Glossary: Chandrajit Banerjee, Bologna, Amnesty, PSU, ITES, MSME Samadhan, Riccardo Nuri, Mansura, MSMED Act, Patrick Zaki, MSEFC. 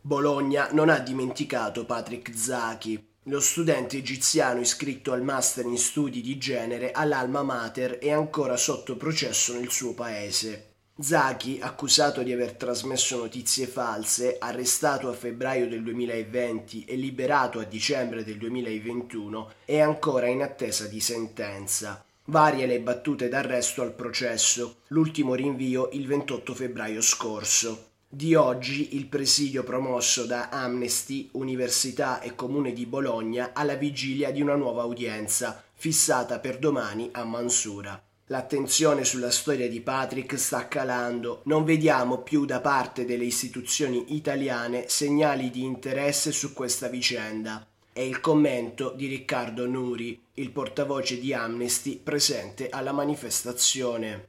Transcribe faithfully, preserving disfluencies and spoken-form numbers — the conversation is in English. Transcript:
Bologna non ha dimenticato Patrick Zaki, lo studente egiziano iscritto al Master in Studi di Genere all'Alma Mater e ancora sotto processo nel suo paese. Zaki, accusato di aver trasmesso notizie false, arrestato a febbraio del duemilaventi e liberato a dicembre del duemilaventuno, è ancora in attesa di sentenza. Varie le battute d'arresto al processo, l'ultimo rinvio il ventotto febbraio scorso. Di oggi il presidio promosso da Amnesty, Università e Comune di Bologna alla vigilia di una nuova udienza, fissata per domani a Mansura. L'attenzione sulla storia di Patrick sta calando, non vediamo più da parte delle istituzioni italiane segnali di interesse su questa vicenda. È il commento di Riccardo Nuri, il portavoce di Amnesty presente alla manifestazione.